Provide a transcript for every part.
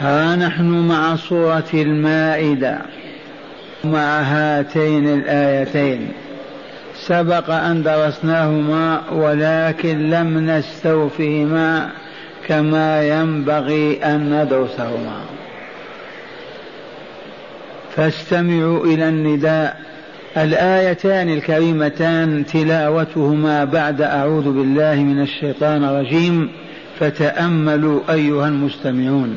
ها نحن مع سورة المائدة مع هاتين الآيتين، سبق أن درسناهما ولكن لم نستوفهما كما ينبغي أن ندرسهما. فاستمعوا إلى النداء. الآيتان الكريمتان تلاوتهما بعد أعوذ بالله من الشيطان الرجيم. فتأملوا أيها المستمعون،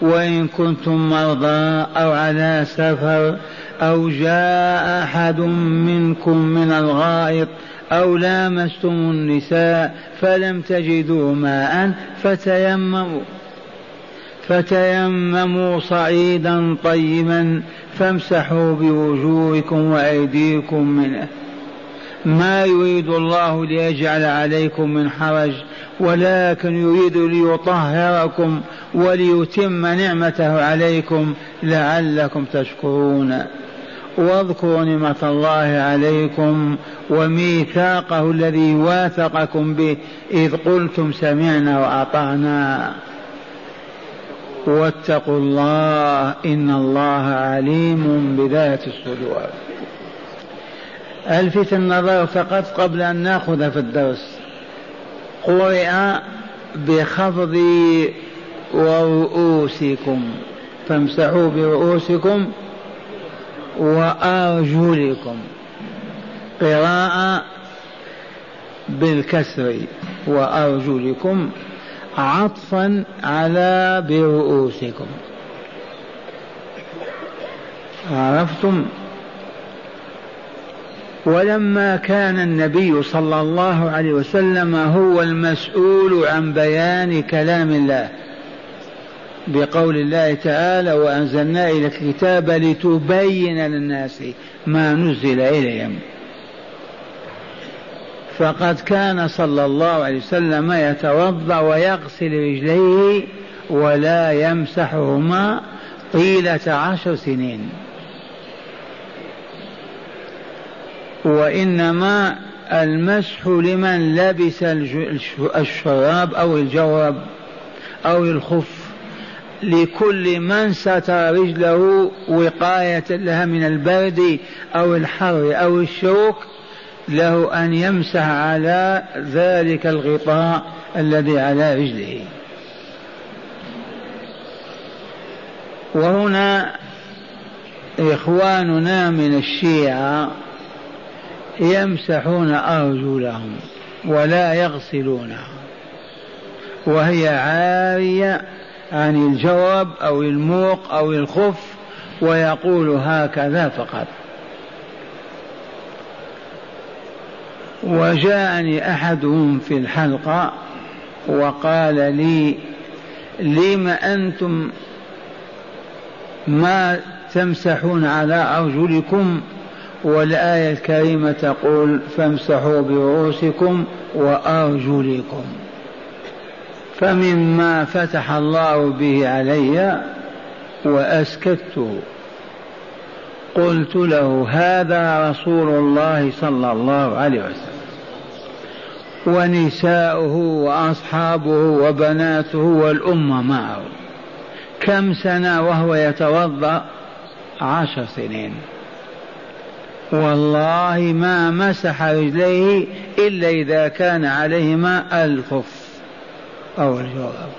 وإن كنتم مرضى أو على سفر أو جاء أحد منكم من الغائط أو لامستم النساء فلم تجدوا ماء فتيمموا صعيدا طيبا فامسحوا بوجوهكم وأيديكم منه. ما يريد الله ليجعل عليكم من حرج، ولكن يريد ليطهركم وليتم نعمته عليكم لعلكم تشكرون. واذكروا نعمة الله عليكم وميثاقه الذي واثقكم به إذ قلتم سمعنا وأطعنا واتقوا الله إن الله عليم بذات الصدور. ألفت النظر فقط قبل أن نأخذ في الدرس، قرئ بخفض ورؤوسكم، فامسحوا برؤوسكم وأرجلكم، قراءة بالكسر وأرجلكم عطفا على برؤوسكم. عرفتم؟ ولما كان النبي صلى الله عليه وسلم هو المسؤول عن بيان كلام الله بقول الله تعالى وأنزلنا إليك الكتاب لتبين للناس ما نزل إليهم، فقد كان صلى الله عليه وسلم يتوضأ ويغسل رجليه ولا يمسحهما طيلة 10 سنين، وإنما المسح لمن لبس الشراب أو الجورب أو الخف، لكل من ستر رجله وقاية لها من البرد أو الحر أو الشوك له أن يمسح على ذلك الغطاء الذي على رجله. وهنا إخواننا من الشيعة يمسحون أرجلهم ولا يغسلونها وهي عارية عن الجورب أو الموق أو الخف، ويقول هكذا فقط. وجاءني أحدهم في الحلقة وقال لي لم أنتم ما تمسحون على أرجلكم والآية الكريمة تقول فامسحوا برؤوسكم وأرجلكم، فمما فتح الله به علي وأسكته قلت له هذا رسول الله صلى الله عليه وسلم ونساؤه وأصحابه وبناته والأمة معه. كم سنة وهو يتوضأ؟ 10 سنين، والله ما مسح رجليه إلا إذا كان عليهما الخف أو الجورب،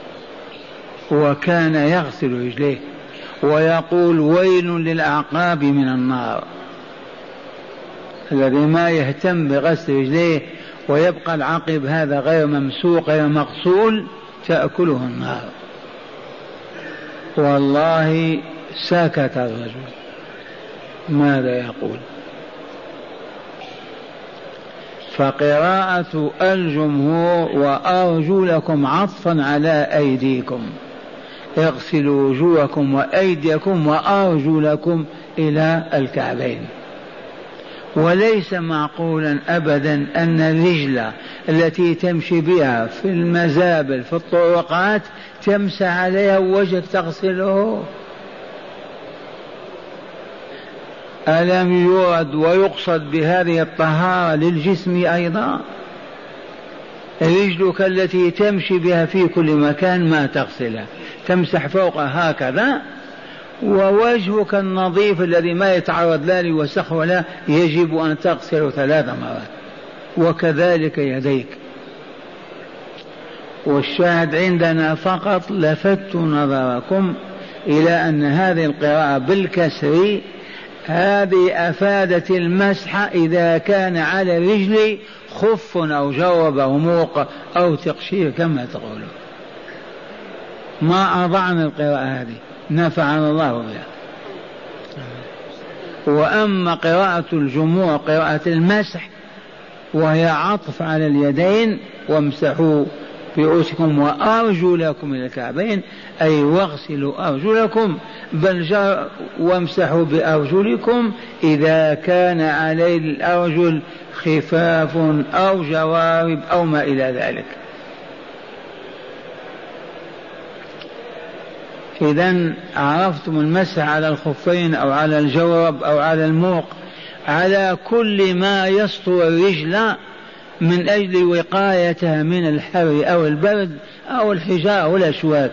وكان يغسل رجليه ويقول ويل للأعقاب من النار. الذي ما يهتم بغسل رجليه ويبقى العقب هذا غير ممسوق غير مغسول تأكله النار. والله سكت الرجل، ماذا يقول؟ فقراءة الجمهور وأرجلكم عطفا على أيديكم، اغسلوا وجوهكم وأيديكم وأرجلكم إلى الكعبين، وليس معقولا أبدا أن الرجل التي تمشي بها في المزابل في الطرقات تمسح عليها وجهك تغسله. ألم يرد ويقصد بهذه الطهارة للجسم أيضا؟ رجلك التي تمشي بها في كل مكان ما تغسله، تمسح فوقها هكذا، ووجهك النظيف الذي ما يتعرض لا لوسخ ولا يجب أن تغسله 3 مرات، وكذلك يديك. والشاهد عندنا فقط لفت نظركم إلى أن هذه القراءة بالكسر هذه أفادت المسح إذا كان على الرجل خف أو جوب أو موق أو تقشير كما تقولون. ما أضعنا القراءة هذه، نفعنا الله بها. وأما قراءة الجموع قراءة المسح وهي عطف على اليدين، وامسحوا برؤوسكم وأرجلكم إلى الكعبين، أي واغسلوا أرجلكم، بل جاء وامسحوا بأرجلكم إذا كان عليه الأرجل خفاف أو جوارب أو ما إلى ذلك. إذن عرفتم المسح على الخفين أو على الجورب أو على الموق، على كل ما يسطو الرجل من أجل وقايتها من الحر أو البرد أو الحجارة أو الأشواك.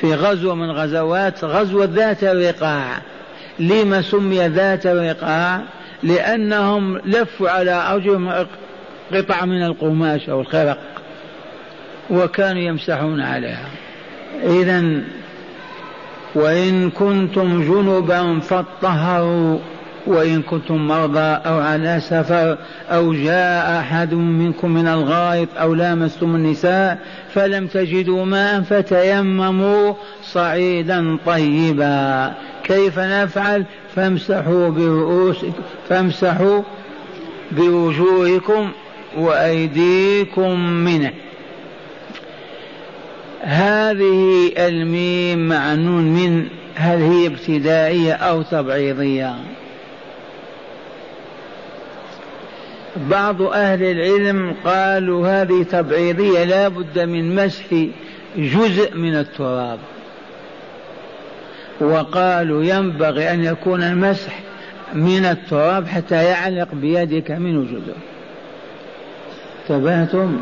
في غزوة من غزوات، غزوة ذات الرقاع. لما سمي ذات الرقاع؟ لأنهم لفوا على أرجلهم قطع من القماش أو الخرق وكانوا يمسحون عليها. إذن وإن كنتم جنبا فاطهروا، وإن كنتم مرضى أو على سفر أو جاء أحد منكم من الغائط أو لامستم النساء فلم تجدوا ماء فتيمموا صعيدا طيبا. كيف نفعل؟ فامسحوا بوجوهكم وأيديكم منه. هذه الميم مع النون من، هل هي ابتدائية أو تبعيضية؟ بعض أهل العلم قالوا هذه تبعيضية، لا بد من مسح جزء من التراب، وقالوا ينبغي أن يكون المسح من التراب حتى يعلق بيدك منه جزء. تبهتم.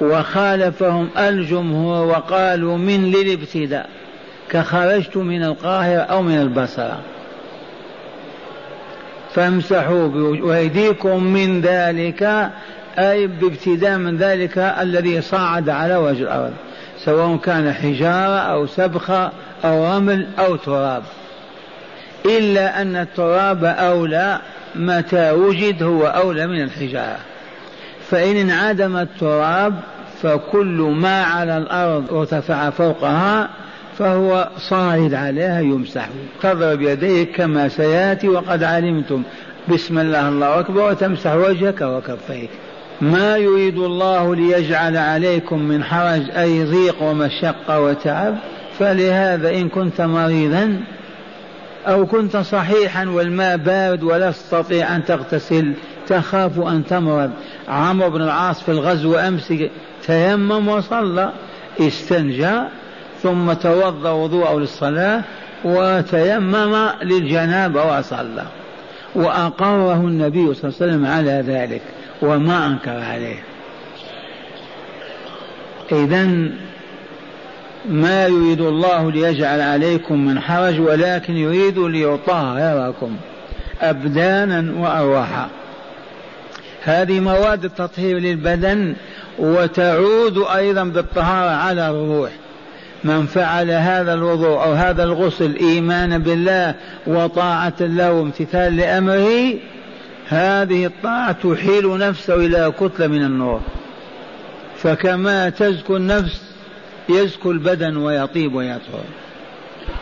وخالفهم الجمهور وقالوا من للابتداء، كخرجت من القاهرة أو من البصرة. فامسحوا بأيديكم من ذلك، أي بابتداء من ذلك الذي صعد على وجه الأرض، سواء كان حجارة أو سبخة أو رمل أو تراب، إلا أن التراب أولى، متى وجد هو أولى من الحجارة. فإن انعدم التراب فكل ما على الأرض ارتفع فوقها فهو صاعد عليها يمسح. تضرب يديك كما سيأتي وقد علمتم، بسم الله الله أكبر، وتمسح وجهك وكفيك. ما يريد الله ليجعل عليكم من حرج، أي ضيق ومشقة وتعب. فلهذا إن كنت مريضا أو كنت صحيحا والماء بارد ولا تستطيع أن تغتسل، تخاف أن تمرض، عمرو بن العاص في الغزو أمس تيمم وصلى، استنجى ثم توضأ وضوءه للصلاة وتيمم للجنابة وصلى، وأقره النبي صلى الله عليه وسلم على ذلك وما أنكر عليه. إذن ما يريد الله ليجعل عليكم من حرج، ولكن يريد ليطهركم أبدانا وأرواحا. هذه مواد التطهير للبدن، وتعود أيضا بالطهارة على الروح. من فعل هذا الوضوء أو هذا الغسل إيمانا بالله وطاعة له وامتثال لأمره، هذه الطاعة تحيل نفسه إلى كتلة من النور، فكما تزكو النفس يزكو البدن ويطيب ويطهر.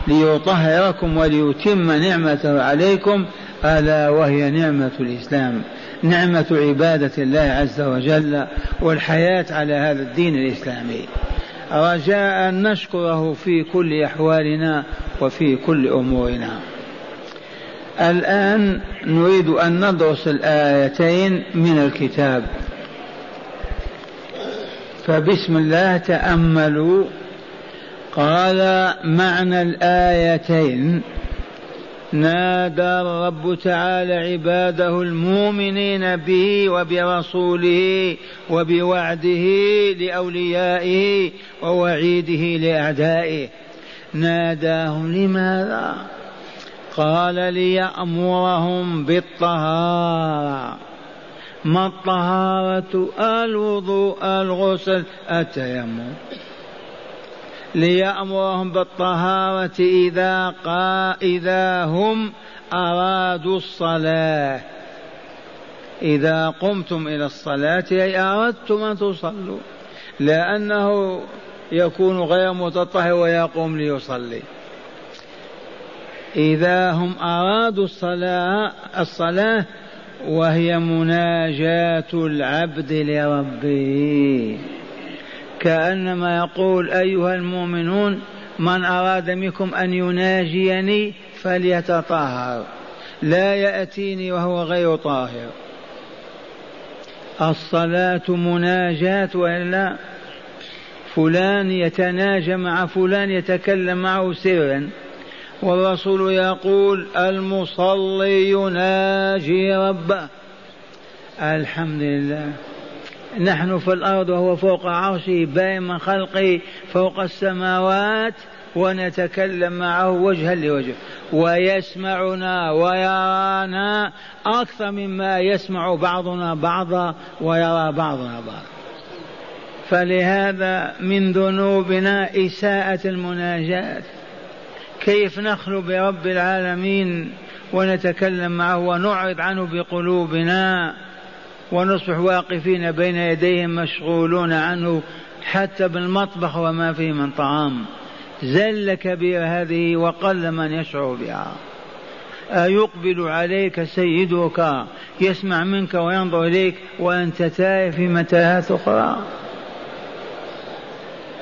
ليطهركم وليتم نعمته عليكم، ألا وهي نعمة الإسلام، نعمة عبادة الله عز وجل والحياة على هذا الدين الإسلامي. رجاء أن نشكره في كل أحوالنا وفي كل أمورنا. الآن نريد أن ندرس الآيتين من الكتاب، فبسم الله تأملوا. قال معنى الآيتين: نادى الرب تعالى عباده المؤمنين به وبرسوله وبوعده لأوليائه ووعيده لأعدائه. ناداهم لماذا؟ قال ليأمرهم بالطهارة. ما الطهارة؟ الوضوء، الغسل، التيمم. ليأمرهم بالطهارة إذا هم أرادوا الصلاة. إذا قمتم إلى الصلاة أي أردتم أن تصلوا، لأنه يكون غير متطهر ويقوم ليصلي. إذا هم أرادوا الصلاة وهي مناجاة العبد لربه، كأنما يقول: أيها المؤمنون، من أراد منكم أن يناجيني فليتطهر، لا يأتيني وهو غير طاهر. الصلاة مناجاة، وإلا فلان يتناجى مع فلان، يتكلم معه سرا، والرسول يقول: المصلي يناجي ربه. الحمد لله، نحن في الأرض وهو فوق عرشه، باين من خلقه فوق السماوات، ونتكلم معه وجها لوجه، ويسمعنا ويرانا أكثر مما يسمع بعضنا بعضا ويرى بعضنا بعضا. فلهذا من ذنوبنا إساءة المناجاة. كيف نخلو برب العالمين ونتكلم معه ونعرض عنه بقلوبنا ونصبح واقفين بين يديهم مشغولون عنه، حتى بالمطبخ وما فيه من طعام؟ زلة كبيرة هذه، وقل من يشعر بها. أيقبل عليك سيدك، يسمع منك وينظر إليك وأنت تائه في متاهات أخرى؟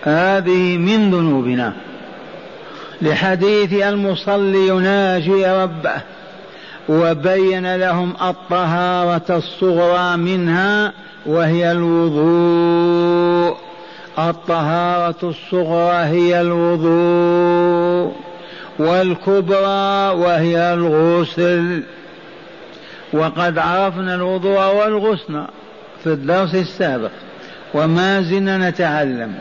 هذه من ذنوبنا. لحديث المصلي يناجي ربه، وبين لهم الطهارة الصغرى منها وهي الوضوء. الطهارة الصغرى هي الوضوء، والكبرى وهي الغسل. وقد عرفنا الوضوء والغسل في الدرس السابق وما زلنا نتعلم.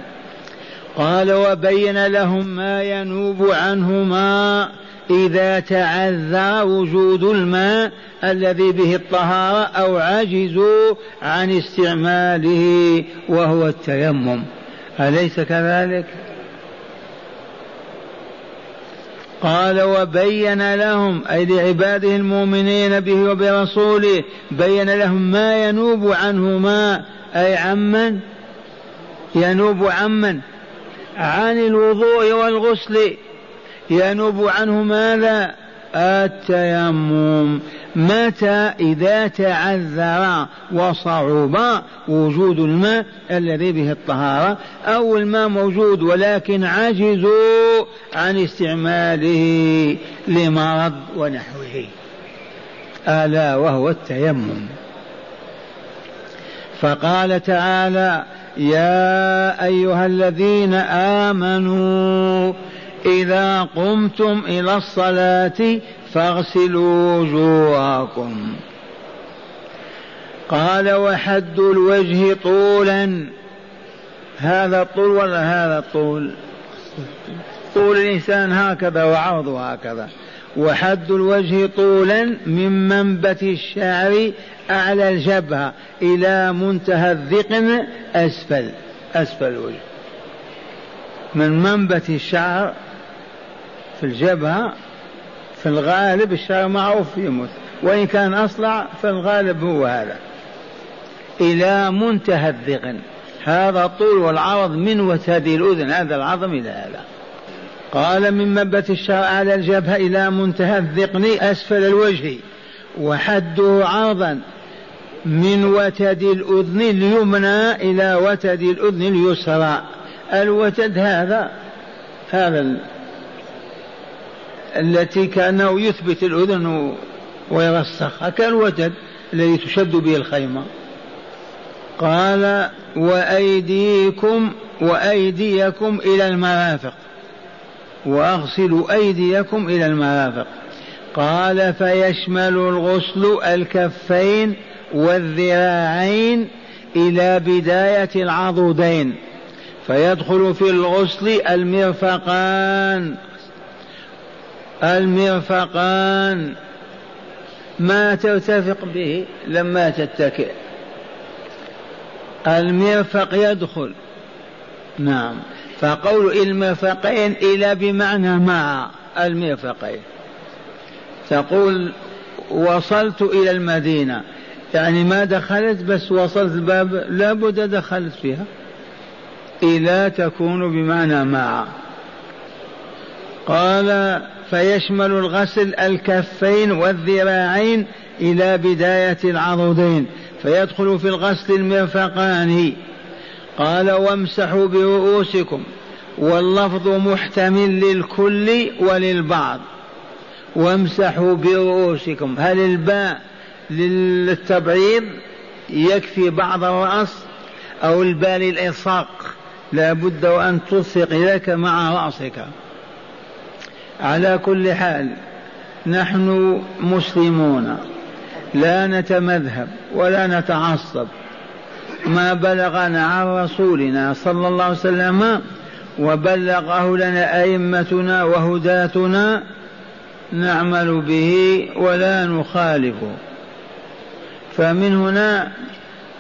قال: وبين لهم ما ينوب عنهما إذا تعذر وجود الماء الذي به الطهارة أو عجزوا عن استعماله، وهو التيمم. أليس كذلك؟ قال: وبين لهم، أي لعباده المؤمنين به وبرسوله، بين لهم ما ينوب عنهما، أي عمن ينوب عمن عن الوضوء والغسل. ينوب عنه ماذا؟ التيمم. متى؟ إذا تعذر وصعب وجود الماء الذي به الطهارة، أو الماء موجود ولكن عجزوا عن استعماله لمرض ونحوه، ألا وهو التيمم. فقال تعالى: يا أيها الذين آمنوا إذا قمتم إلى الصلاة فاغسلوا وجوهكم. قال: وحد الوجه طولا. هذا الطول ولا هذا الطول؟ طول الإنسان هكذا وعرضه هكذا. وحد الوجه طولا من منبت الشعر أعلى الجبهة إلى منتهى الذقن أسفل الوجه. من منبت الشعر في الجبهة، في الغالب الشعر معروف يموت، وإن كان أصلع في الغالب هو هذا، إلى منتهى الذقن. هذا الطول والعرض من وتدي الأذن، هذا العظم إلى هذا. قال: من منبت الشعر على الجبهة إلى منتهى الذقن أسفل الوجه، وحده عرضا من وتدي الأذن اليمنى إلى وتدي الأذن اليسرى. الوتد هذا التي كأنه يثبت الأذن ويرسخها كالوتد الذي تشد به الخيمة. قال وأيديكم إلى المرافق وأغسلوا أيديكم إلى المرافق. قال فيشمل الغسل الكفين والذراعين إلى بداية العضدين، فيدخل في الغسل المرفقان ما ترتفق به لما تتكئ، المرفق يدخل. نعم، فقول المرفقين إلى بمعنى مع المرفقين، تقول وصلت إلى المدينة يعني ما دخلت بس وصلت الباب لا بد دخلت فيها، إلى تكون بمعنى مع. قال فيشمل الغسل الكفين والذراعين إلى بداية العضدين، فيدخل في الغسل المرفقان. قال وامسحوا برؤوسكم، واللفظ محتمل للكل وللبعض. وامسحوا برؤوسكم، هل الباء للتبعيض يكفي بعض الرأس أو الباء للإلصاق؟ لا بد وأن تلصق لك مع رأسك. على كل حال نحن مسلمون لا نتمذهب ولا نتعصب، ما بلغنا عن رسولنا صلى الله عليه وسلم وبلغه لنا أئمتنا وهداتنا نعمل به ولا نخالفه. فمن هنا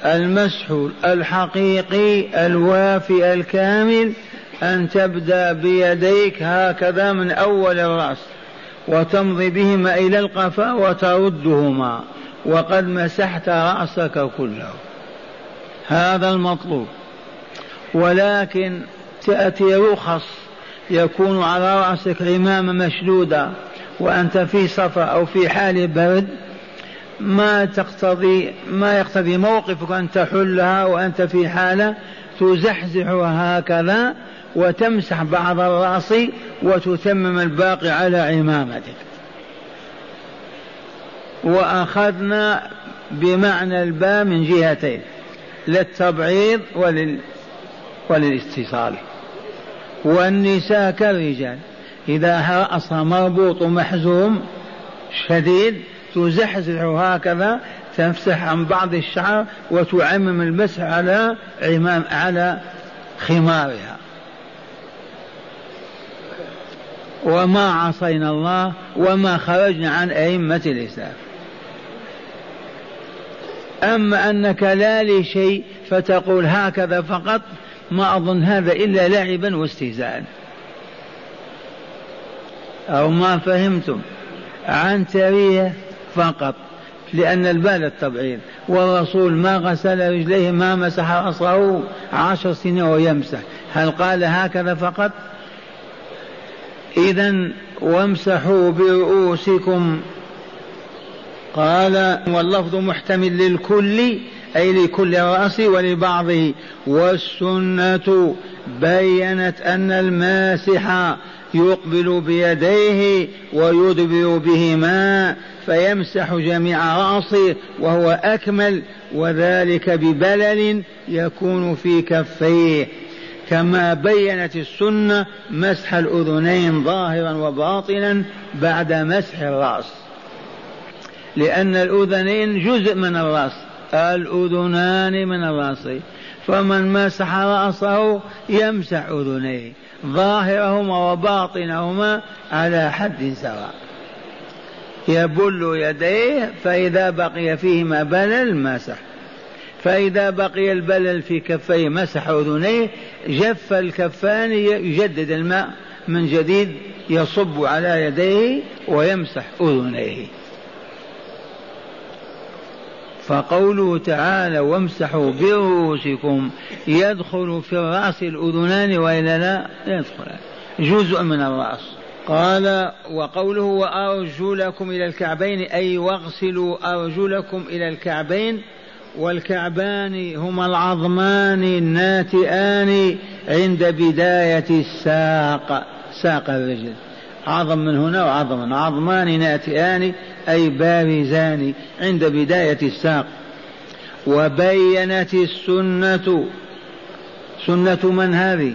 المسح الحقيقي الوافي الكامل أن تبدأ بيديك هكذا من أول الرأس وتمضي بهما إلى القفا وتردهما وقد مسحت رأسك كله، هذا المطلوب. ولكن تأتي رخص يكون على رأسك غمامة مشدودة وأنت في صفا أو في حال برد، ما يقتضي موقفك أن تحلها وأنت في حالة تزحزحها هكذا وتمسح بعض الرأس وتتمم الباقي على عمامتك. وأخذنا بمعنى الباء من جهتين، للتبعيض وللاتصال. والنساء كالرجال، إذا رأسها مربوط محزوم شديد تزحزح هكذا تمسح عن بعض الشعر وتعمم المسح على خمارها. وما عصينا الله وما خرجنا عن أئمة الإسلام. أما أنك لا لشيء فتقول هكذا فقط، ما أظن هذا إلا لعبا واستهزاء. أو ما فهمتم عن تريه فقط، لأن البال التبعيد. والرسول ما غسل رجليه ما مسح رأسه 10 سنين ويمسح، هل قال هكذا فقط؟ إذن وامسحوا برؤوسكم. قال واللفظ محتمل للكل أي لكل الرأس ولبعضه. والسنة بيّنت أن الماسح يقبل بيديه ويدبر بهما فيمسح جميع رأسه وهو أكمل، وذلك ببلل يكون في كفيه، كما بيّنت السنة مسح الأذنين ظاهرا وباطنا بعد مسح الرأس، لأن الأذنين جزء من الرأس، الأذنان من الرأس، فمن مسح رأسه يمسح أذنيه ظاهرهما وباطنهما على حد سواء، يبل يديه فإذا بقي فيهما بلل مسح، فإذا بقي البلل في كفيه مسح أذنيه، جف الكفان يجدد الماء من جديد يصب على يديه ويمسح أذنيه. فقوله تعالى وامسحوا برؤوسكم يدخل في الرأس الأذنان وإلا لا يدخل جزء من الرأس. قال وقوله وأرجلكم إلى الكعبين أي واغسلوا أرجلكم إلى الكعبين. والكعبان هما العظمان الناتئان عند بداية الساق، ساق الرجل عظم من هنا وعظم، عظمان ناتئان أي بارزان عند بداية الساق. وبينت السنة، سنة من هذه؟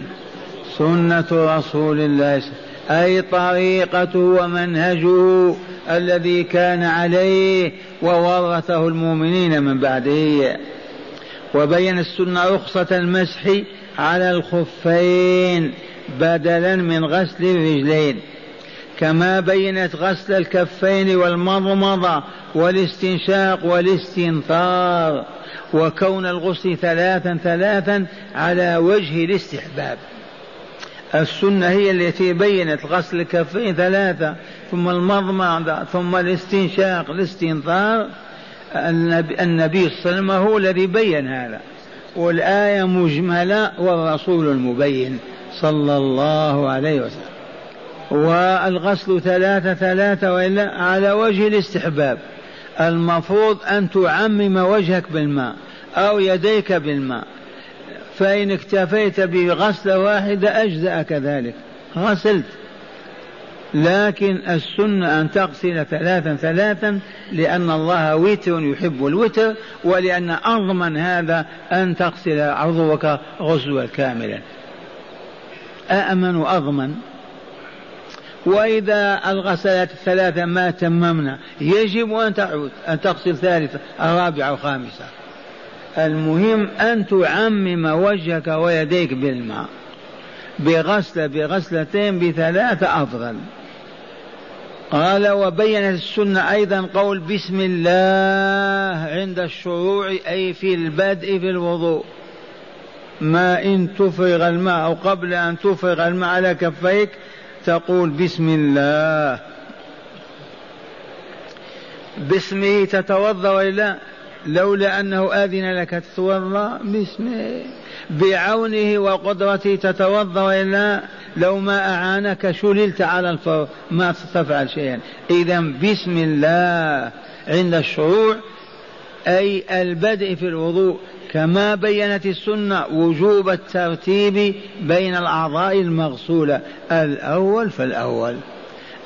سنة رسول الله أي طريقته ومنهجه الذي كان عليه وورثه المؤمنين من بعده. وبين السنة رخصة المسح على الخفين بدلا من غسل الرجلين، كما بينت غسل الكفين والمضمضة والاستنشاق والاستنثار، وكون الغسل ثلاثا ثلاثا على وجه الاستحباب. السنة هي التي بينت غسل الكفين ثلاثة ثم المضمضة ثم الاستنشاق الاستنثار. النبي صلى الله عليه وسلم هو الذي بين هذا، والآية مجملة والرسول المبين صلى الله عليه وسلم. والغسل ثلاثة ثلاثة وإلا على وجه الاستحباب. المفروض أن تعمم وجهك بالماء أو يديك بالماء، فإن اكتفيت بغسلة واحدة أجزأك ذلك، غسلت. لكن السنة أن تغسل ثلاثا ثلاثا، لأن الله وتر يحب الوتر، ولأن أضمن هذا أن تغسل عضوك غسلا كاملا، أأمن وأضمن. وإذا الغسلات الثلاثة ما تممنا يجب أن تعود أن تغسل ثالثة الرابعة وخامسة. المهم أن تعمم وجهك ويديك بالماء، بغسلة بغسلتين بثلاثة أفضل. قال وبينت السنة أيضا قول بسم الله عند الشروع، أي في البدء في الوضوء، ما إن تفرغ الماء أو قبل أن تفرغ الماء على كفيك تقول بسم الله. باسمه تتوضأ وإلا؟ لولا أنه أذن لك تتوضأ باسمه. بعونه وقدرته تتوضأ وإلا؟ لو ما أعانك شللت على الفور ما تفعل شيئا. إذا بسم الله عند الشروع أي البدء في الوضوء، كما بينت السنة وجوب الترتيب بين الأعضاء المغسولة، الأول فالأول،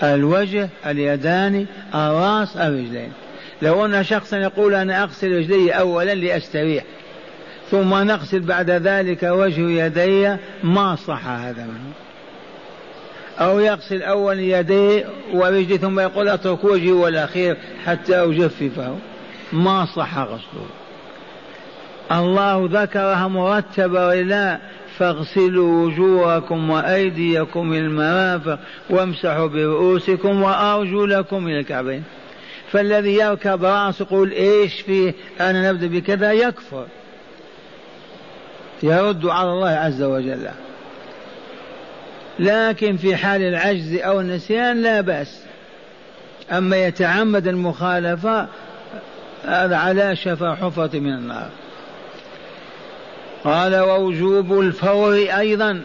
الوجه، اليدان، الرأس، الرجلين. لو أن شخصا يقول أنا أغسل رجلي أولا لأستريح ثم نغسل بعد ذلك وجه يدي، ما صح هذا منه. أو يغسل أول يديه ورجلي ثم يقول أترك وجهي والأخير حتى أجففه، ما صح غسله. الله ذكرها مرتبة ولا؟ فاغسلوا وجوهكم وأيديكم المرافق وامسحوا برؤوسكم وأرجلكم إلى الكعبين. فالذي يركب رأسه يقول إيش فيه أنا نبدأ بكذا، يكفر، يرد على الله عز وجل. لكن في حال العجز أو النسيان لا بأس، أما يتعمد المخالفة على شفا حفرة من النار. قال ووجوب الفور أيضا،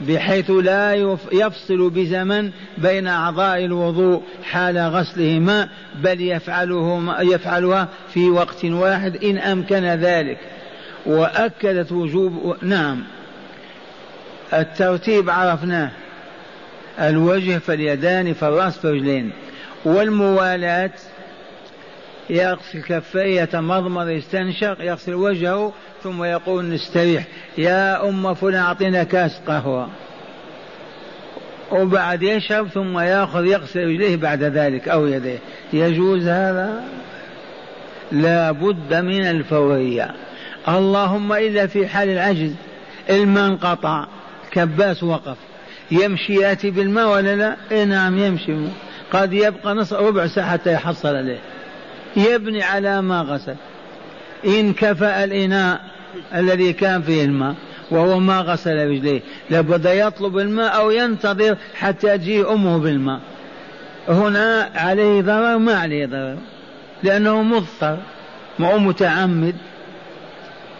بحيث لا يفصل بزمن بين أعضاء الوضوء حال غسلهما، بل يفعلها في وقت واحد إن أمكن ذلك. وأكدت وجوب، نعم الترتيب عرفناه، الوجه فاليدان فالرأس فالرجلين. والموالاة يغسل كفيه يتمضمض يستنشق يغسل وجهه ثم يقول نستريح، يا أم فلان أعطينا كاس قهوة، وبعد يشرب ثم يأخذ يغسل رجليه بعد ذلك أو يديه. يجوز هذا؟ لا بد من الفورية، اللهم إلا في حال العجز. الماء انقطع، كباس وقف، يمشي يأتي بالماء ولا لا؟ إيه نعم يمشي، قد يبقى نصف ربع ساعة حتى يحصل عليه، يبني على ما غسل. إن كفأ الإناء الذي كان فيه الماء وهو ما غسل رجليه لابد يطلب الماء أو ينتظر حتى تجيء أمه بالماء. هنا عليه ضرر؟ ما عليه ضرر، لأنه مضطر وهو متعمد.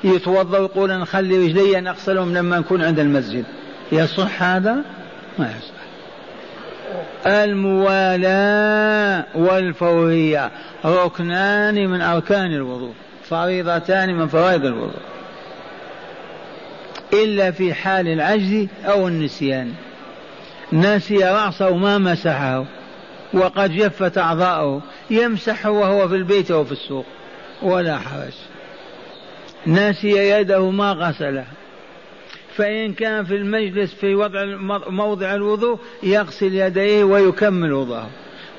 يتوضأ ويقول نخلي رجلي نغسلهم لما نكون عند المسجد، يصح هذا؟ ما يصح. الموالاة والفورية ركنان من أركان الوضوء، فريضتان من فرائض الوضوء، إلا في حال العجز أو النسيان. نسي رأسه ما مسحه وقد جفت أعضاءه، يمسح وهو في البيت أو في السوق ولا حرج. نسي يده ما غسله، فإن كان في المجلس في وضع موضع الوضوء يغسل يديه ويكمل وضوءه،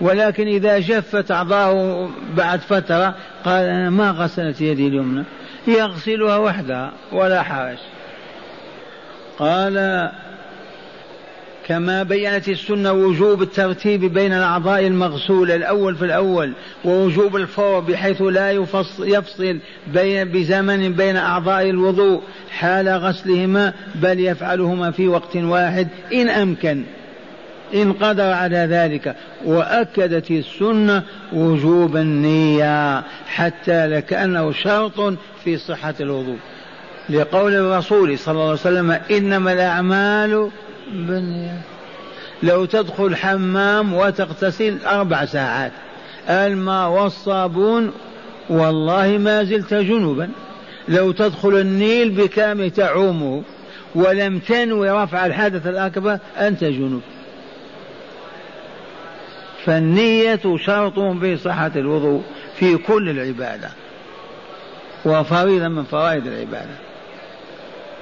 ولكن إذا جفت أعضاءه بعد فترة قال أنا ما غسلت يدي اليمنى، يغسلها وحدها ولا حرج. قال كما بينت السنة وجوب الترتيب بين الأعضاء المغسولة الأول في الأول، ووجوب الفور بحيث لا يفصل بزمن بين أعضاء الوضوء حال غسلهما، بل يفعلهما في وقت واحد إن أمكن إن قدر على ذلك. وأكدت السنة وجوب النية حتى لكأنه شرط في صحة الوضوء، لقول الرسول صلى الله عليه وسلم إنما الأعمال بالنية. لو تدخل حمام وتغتسل 4 ساعات الماء والصابون والله ما زلت جنبا، لو تدخل النيل بكامل تعومه ولم تنوي رفع الحدث الأكبر أنت جنب. فالنية شرط في صحة الوضوء في كل العبادة وفريضة من فرائض العبادة،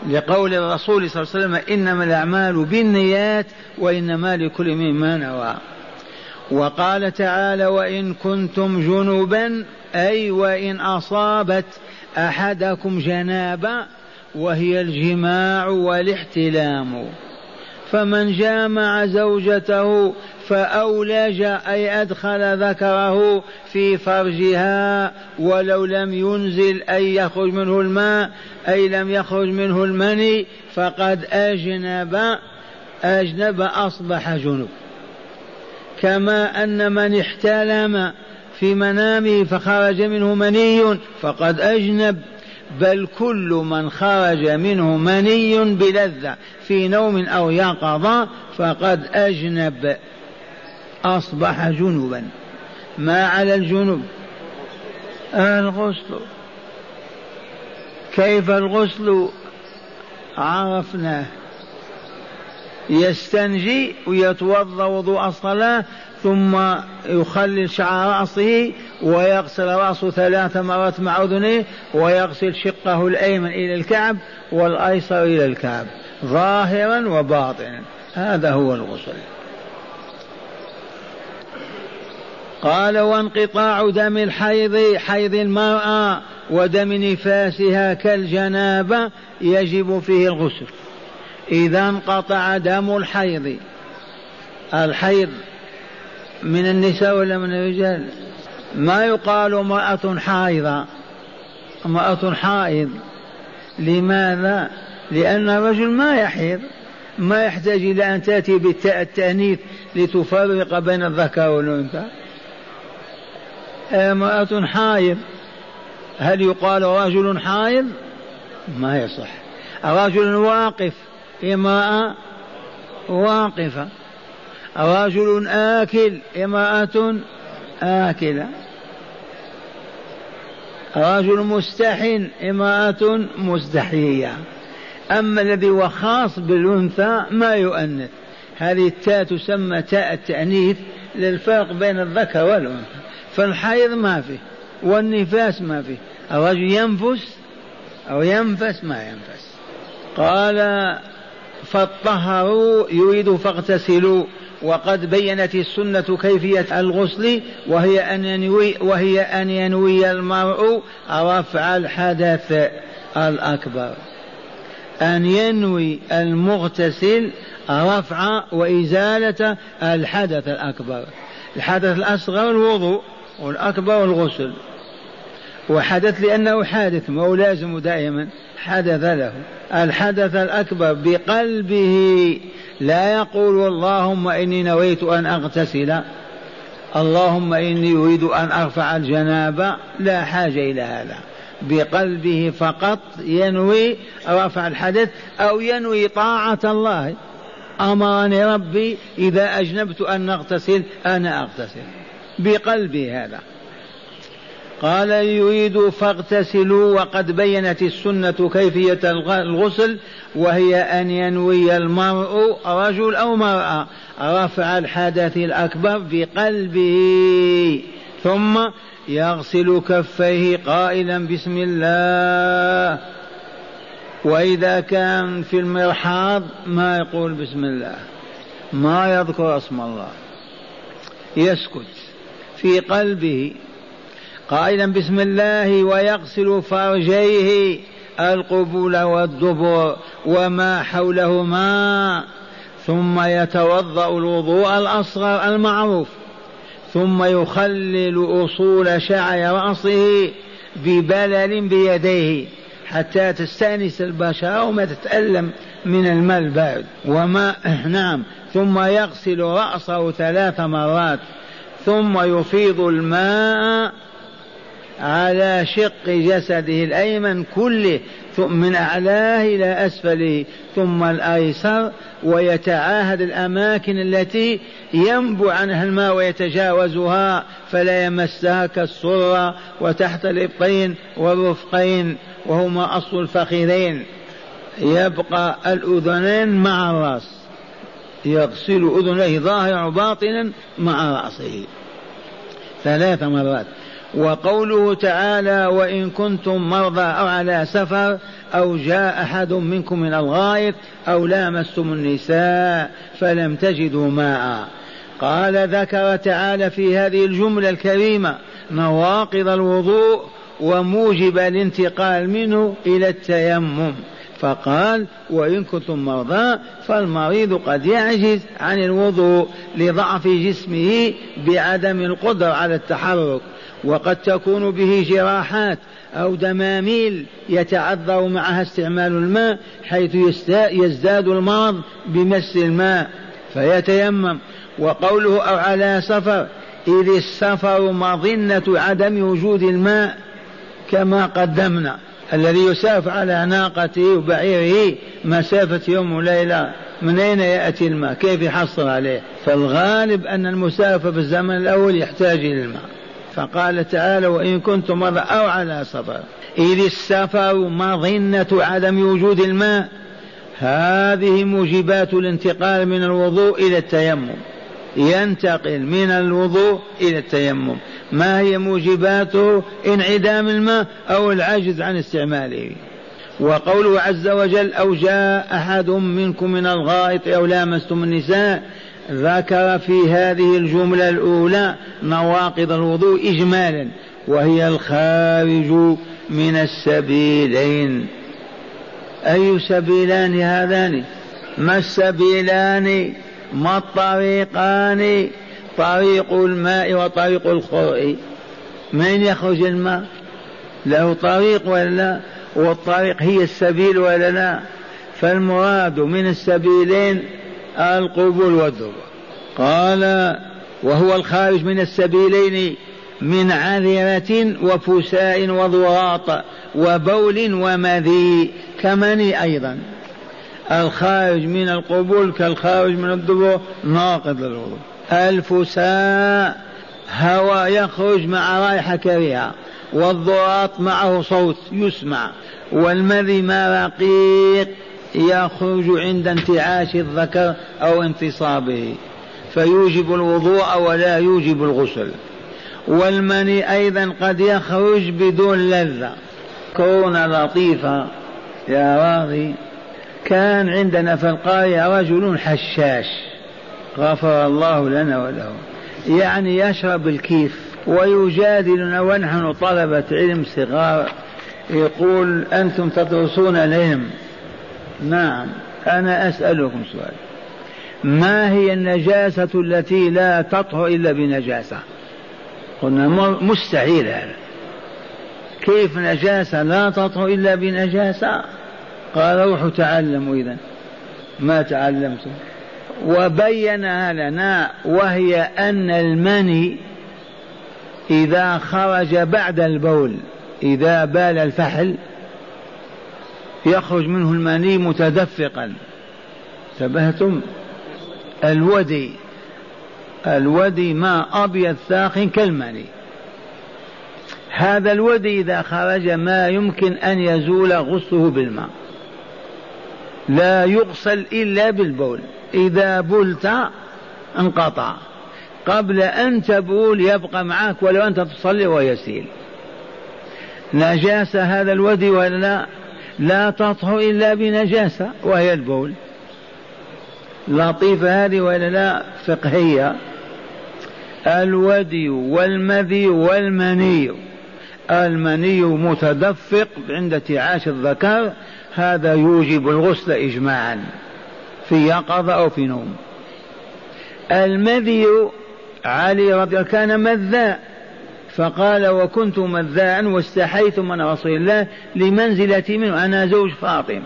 لقول الرسول صلى الله عليه وسلم إنما الأعمال بالنيات وإنما لكل امرئ ما نوى. وقال تعالى وإن كنتم جنبا، أي وإن أصابت أحدكم جنابة وهي الجماع والاحتلام، فمن جامع زوجته فأولج أي أدخل ذكره في فرجها ولو لم ينزل أي يخرج منه الماء أي لم يخرج منه المني، فقد أجنب أصبح جنب. كما أن من احتلم في منامه فخرج منه مني فقد أجنب، بل كل من خرج منه مني بلذة في نوم أو يقظة فقد أجنب أصبح جنبا. ما على الجنب؟ الغسل. كيف الغسل؟ عرفناه، يستنجي ويتوضأ وضوء الصلاة ثم يخلل شعر رأسه ويغسل رأسه 3 مرات مع أذنيه، ويغسل شقه الأيمن إلى الكعب والأيسر إلى الكعب ظاهرا وباطنا، هذا هو الغسل. قال وانقطاع دم الحيض، حيض المرأة ودم نفاسها كالجنابة يجب فيه الغسل. إذا انقطع دم الحيض، الحيض من النساء ولا من الرجال؟ ما يقال امرأة حائضة، امرأة حائض. لماذا؟ لأن الرجل ما يحيض، ما يحتاج إلى أن تأتي بالتأنيث لتفرق بين الذكر والأنثى. امرأة حائض، هل يقال رجل حائض؟ ما يصح. رجل واقف، امرأة واقفة. رجل آكل، امرأة آكلة. رجل مستحن، امرأة مستحية. أما الذي هو خاص بالأنثى ما يؤنث، هذه التاء تسمى تاء التأنيث للفرق بين الذكر والأنثى. فالحيض ما فيه والنفاس ما فيه، الرجل ينفس أو ينفس ما ينفس. قال فاطهروا يريد فاغتسلوا. وقد بينت السنة كيفية الغسل، وهي أن ينوي المرء رفع الحدث الأكبر، أن ينوي المغتسل رفع وإزالة الحدث الأكبر. الحدث الأصغر الوضوء والأكبر الغسل، وحدث لأنه حادث ما هو لازم دائما، حدث له الحدث الأكبر بقلبه، لا يقول اللهم إني نويت أن أغتسل، اللهم إني أريد أن أرفع الجنابة، لا حاجة إلى هذا. بقلبه فقط ينوي رفع الحدث، أو ينوي طاعة الله، أمرني ربي إذا أجنبت أن أغتسل أنا أغتسل، بقلبي هذا. قال إن يريدوا فاغتسلوا. وقد بينت السنة كيفية الغسل، وهي أن ينوي المرء رجل أو مرأة رفع الحدث الأكبر بقلبه، ثم يغسل كفيه قائلا بسم الله، وإذا كان في المرحاض ما يقول بسم الله، ما يذكر اسم الله، يسكت في قلبه قائلا بسم الله، ويغسل فرجيه القبول والدبر وما حولهما، ثم يتوضأ الوضوء الأصغر المعروف، ثم يخلل أصول شعر رأسه ببلل بيديه حتى تستأنس البشرة وما تتألم من الماء البارد وما نعم، ثم يغسل رأسه 3 مرات، ثم يفيض الماء على شق جسده الأيمن كله من أعلاه إلى أسفله ثم الأيسر، ويتعاهد الأماكن التي ينبع عنها الماء ويتجاوزها فلا يمسها كالسرة وتحت الإبطين والرفقين وهما أصل الفخذين، يبقى الأذنين مع الرأس، يغسل أذنيه ظاهرا وباطنا مع رأسه 3 مرات. وقوله تعالى وإن كنتم مرضى أو على سفر أو جاء أحد منكم من الغائط أو لامستم النساء فلم تجدوا ماء، قال ذكر تعالى في هذه الجملة الكريمة نواقض الوضوء وموجب الانتقال منه إلى التيمم، فقال وإن كنتم مرضى، فالمريض قد يعجز عن الوضوء لضعف جسمه بعدم القدرة على التحرك، وقد تكون به جراحات أو دماميل يتعذر معها استعمال الماء حيث يزداد المرض بمس الماء فيتيمم. وقوله أو على سفر، إذ السفر مظنة عدم وجود الماء كما قدمنا، الذي يسافر على ناقته وبعيره مسافة يوم وليلة من أين يأتي الماء؟ كيف يحصل عليه؟ فالغالب أن المسافر في الزمن الأول يحتاج إلى الماء. فقال تعالى وإن كنتم مرضى أو على سفر، إذ السفر مظنة عدم وجود الماء، هذه موجبات الانتقال من الوضوء إلى التيمم، ينتقل من الوضوء إلى التيمم، ما هي موجباته؟ انعدام الماء أو العجز عن استعماله. وقوله عز وجل أو جاء أحد منكم من الغائط أو لامستم النساء، ذكر في هذه الجملة الأولى نواقض الوضوء إجمالا، وهي الخارج من السبيلين. أي سبيلان هذان؟ ما السبيلان؟ ما الطريقان؟ طريق الماء وطريق الخرء. من يخرج الماء له طريق ولا لا؟ والطريق هي السبيل ولا لا؟ فالمراد من السبيلين القبول والدبر. قال وهو الخارج من السبيلين من عذرة وفساء وضراط وبول ومذي كمني، أيضا الخارج من القبول كالخارج من الدبر ناقض الوضوء. الفساء هوى يخرج مع رائحة كريهة، والضراط معه صوت يسمع، والمذي ما رقيق يخرج عند انتعاش الذكر أو انتصابه فيوجب الوضوء ولا يوجب الغسل. والمني أيضا قد يخرج بدون لذة. كون لطيفة يا راضي، كان عندنا في القرية رجل حشاش، غفر الله لنا وله، يعني يشرب الكيف ويجادلنا ونحن طلبة علم صغار، يقول أنتم تدرسون العلم، نعم أنا أسألكم سؤال، ما هي النجاسة التي لا تطهر إلا بنجاسة؟ قلنا مستحيل هذا، كيف نجاسة لا تطهر إلا بنجاسة؟ قال روحوا تعلموا. إذن ما تعلمتم؟ وبينها لنا، وهي أن المني إذا خرج بعد البول، إذا بال الفحل يخرج منه المني متدفقا. انتبهتم؟ الودي، الودي ما أبيض ثاخن كالمني، هذا الودي إذا خرج ما يمكن أن يزول غصه بالماء، لا يغسل إلا بالبول، إذا بلت انقطع، قبل أن تبول يبقى معك ولو أنت تصلي ويسيل. نجاسة هذا الودي ولا لا تطهر إلا بنجاسة وهي البول. لطيفة هذه ولا لا؟ فقهية. الودي والمذي والمني، المني متدفق عند ارتعاش الذكر، هذا يوجب الغسل إجماعا في يقظة أو في نوم. المذي علي رضي الله كان مذاء، فقال وكنت مذاعا واستحيت من رسول الله لمنزلتي منه، أنا زوج فاطمة،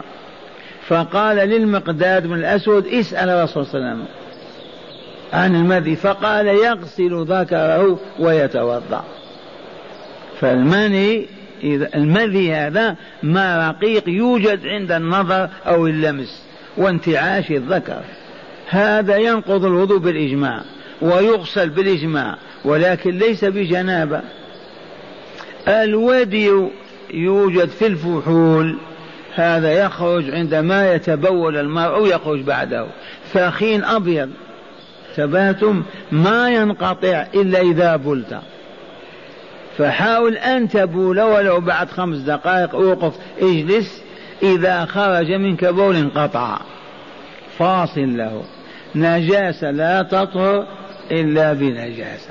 فقال للمقداد بن الأسود اسأل رسول الله صلى الله عليه وسلم عن المذي، فقال يغسل ذكره ويتوضأ. فالمني المذي هذا ما رقيق يوجد عند النظر أو اللمس وانتعاش الذكر، هذا ينقض الوضوء بالإجماع ويغسل بالإجماع، ولكن ليس بجنابة. الودي يوجد في الفحول، هذا يخرج عندما يتبول المرء يخرج بعده ثخين أبيض، تباتم ما ينقطع إلا إذا بلت، فحاول أن تبول ولو بعد 5 دقائق، أوقف اجلس، إذا خرج منك بول انقطع، فاصل له. نجاسة لا تطهر إلا بنجاسة،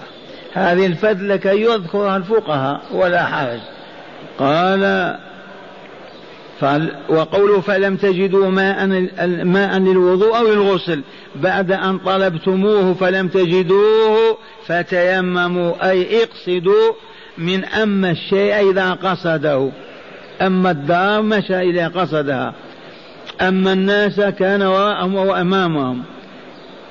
هذه الفدلة كي يذكرها الفقهاء ولا حرج. قال وقولوا فلم تجدوا ماء للوضوء أو للغسل بعد أن طلبتموه فلم تجدوه فتيمموا، أي اقصدوا من أما الشيء إذا قصده، أما الدار مشى إلى قصدها، أما الناس كان وراءهم وأمامهم،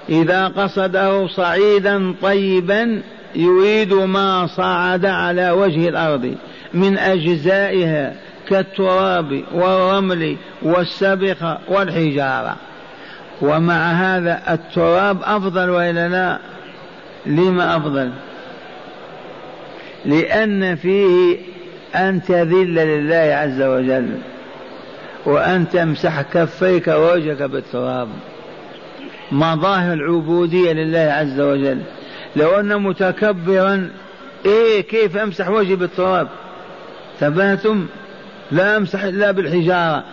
إذا قصده صعيدا طيبا يريد ما صعد على وجه الأرض من أجزائها كالتراب والرمل والسبخة والحجارة، ومع هذا التراب أفضل وإلا لا؟ لما أفضل؟ لأن فيه أن تذل لله عز وجل وأن تمسح كفيك ووجهك بالتراب، مظاهر العبودية لله عز وجل. لو أن متكبرا كيف أمسح وجهي بالتراب؟ تبهتم لا أمسح إلا بالحجارة،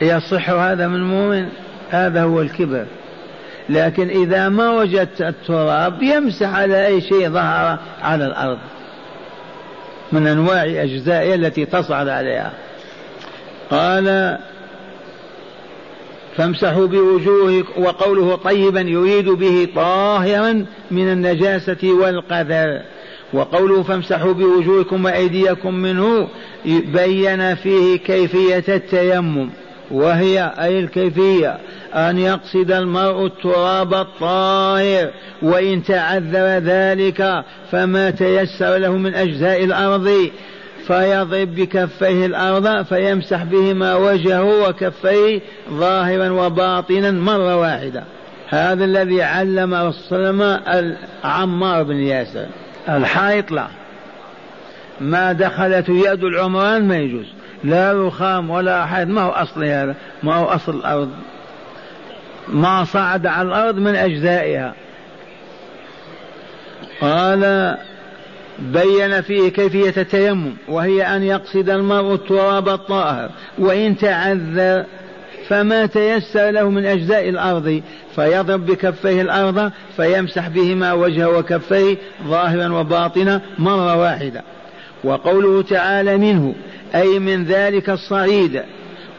يصح هذا من مؤمن؟ هذا هو الكبر. لكن إذا ما وجدت التراب يمسح على أي شيء ظهر على الأرض من أنواع أجزائه التي تصعد عليها. قال فامسحوا بوجوهك، وقوله طيبا يريد به طاهرا من النجاسة والقذر، وقوله فامسحوا بوجوهكم وأيديكم منه بين فيه كيفية التيمم، وهي أي الكيفية أن يقصد المرء التراب الطاهر، وإن تعذر ذلك فما تيسر له من أجزاء الأرض فيضرب بكفيه الأرض فيمسح بهما وجهه وكفيه ظاهرا وباطنا مرة واحدة. هذا الذي علم رسول الله عمار بن ياسر الحائط، لا ما دخلت يد العمران ما يجوز، لا رخام ولا حائط، ما هو أصل هذا، ما هو أصل الأرض، ما صعد على الأرض من أجزائها. قال بين فيه كيفية التيمم، وهي أن يقصد المرء التراب الطاهر، وإن تعذر فما تيسر له من أجزاء الأرض فيضرب بكفيه الأرض فيمسح بهما وجهه وكفيه ظاهرا وباطنا مرة واحدة. وقوله تعالى منه أي من ذلك الصعيد،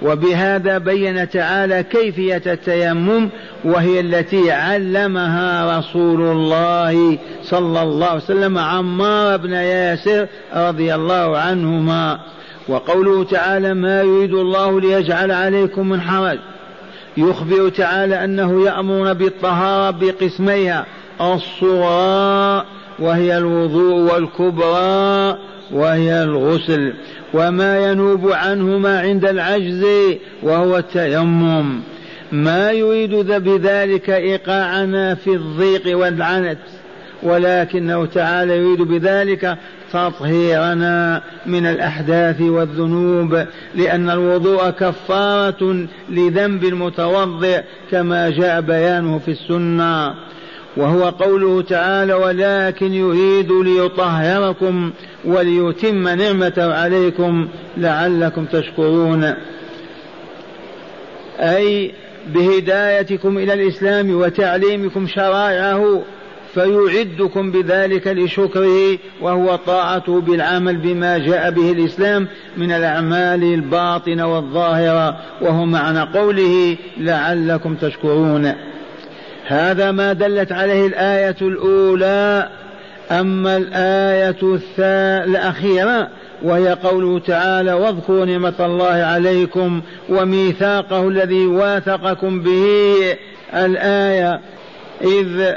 وبهذا بين تعالى كيفية التيمم، وهي التي علمها رسول الله صلى الله عليه وسلم عمار بن ياسر رضي الله عنهما. وقوله تعالى ما يريد الله ليجعل عليكم من حرج، يخبر تعالى أنه يأمر بالطهارة بقسميها، الصغرى وهي الوضوء، والكبرى وهي الغسل، وما ينوب عنهما عند العجز وهو التيمم. ما يريد بذلك إيقاعنا في الضيق والعنت ولكنه تعالى يريد بذلك تطهيرنا من الأحداث والذنوب، لأن الوضوء كفارة لذنب المتوضئ كما جاء بيانه في السنة، وهو قوله تعالى ولكن يريد ليطهركم وليتم نعمته عليكم لعلكم تشكرون، أي بهدايتكم إلى الإسلام وتعليمكم شرائعه فيعدكم بذلك لشكره، وهو طاعته بالعمل بما جاء به الإسلام من الأعمال الباطنة والظاهرة، وهو معنى قوله لعلكم تشكرون. هذا ما دلت عليه الآية الأولى. أما الآية الأخيرة وهي قوله تعالى واذكروا نعمة الله عليكم وميثاقه الذي واثقكم به، الآية إذ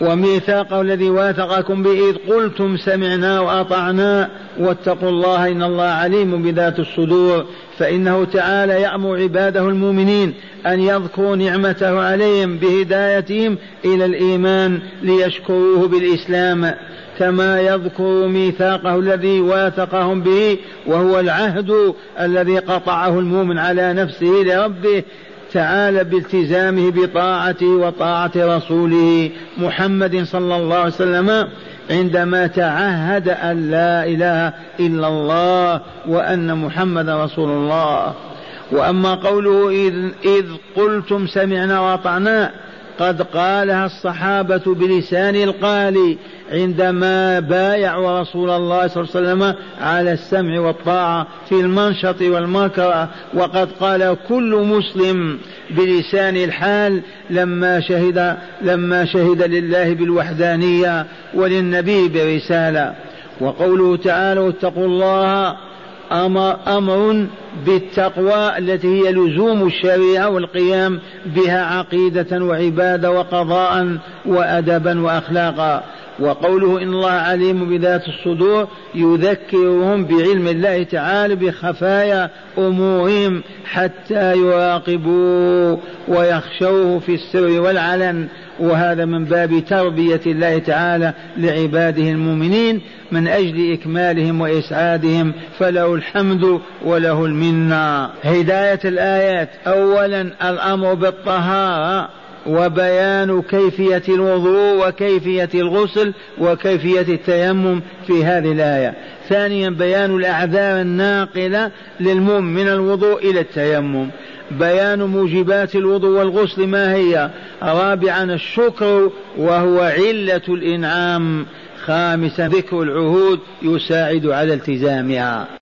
وميثاقه الذي واثقكم به إذ قلتم سمعنا وأطعنا واتقوا الله إن الله عليم بذات الصدور، فإنه تعالى يأمر عباده المؤمنين أن يذكروا نعمته عليهم بهدايتهم إلى الإيمان ليشكروه بالإسلام، كما يذكر ميثاقه الذي واثقهم به وهو العهد الذي قطعه المؤمن على نفسه لربه تعالى بالتزامه بطاعته وطاعة رسوله محمد صلى الله عليه وسلم عندما تعهد أن لا إله إلا الله وأن محمد رسول الله. وأما قوله إذ قلتم سمعنا وأطعنا قد قالها الصحابة بلسان القال عندما بايعوا رسول الله صلى الله عليه وسلم على السمع والطاعة في المنشط والمكره، وقد قال كل مسلم بلسان الحال لما شهد لله بالوحدانية وللنبي برسالة. وقوله تعالى اتقوا الله أمر بالتقوى التي هي لزوم الشريعة والقيام بها عقيدة وعبادة وقضاء وأدبا وأخلاقا. وقوله إن الله عليم بذات الصدور يذكرهم بعلم الله تعالى بخفايا أمورهم حتى يراقبوا ويخشوه في السر والعلن، وهذا من باب تربية الله تعالى لعباده المؤمنين من أجل إكمالهم وإسعادهم، فله الحمد وله المنة. هداية الآيات أولا الأمر بالطهارة وبيان كيفية الوضوء وكيفية الغسل وكيفية التيمم في هذه الآية. ثانيا بيان الأعذار الناقلة للمؤمن من الوضوء إلى التيمم، بيان موجبات الوضوء والغسل ما هي. رابعا الشكر وهو علة الإنعام. خامسا ذكر العهود يساعد على التزامها.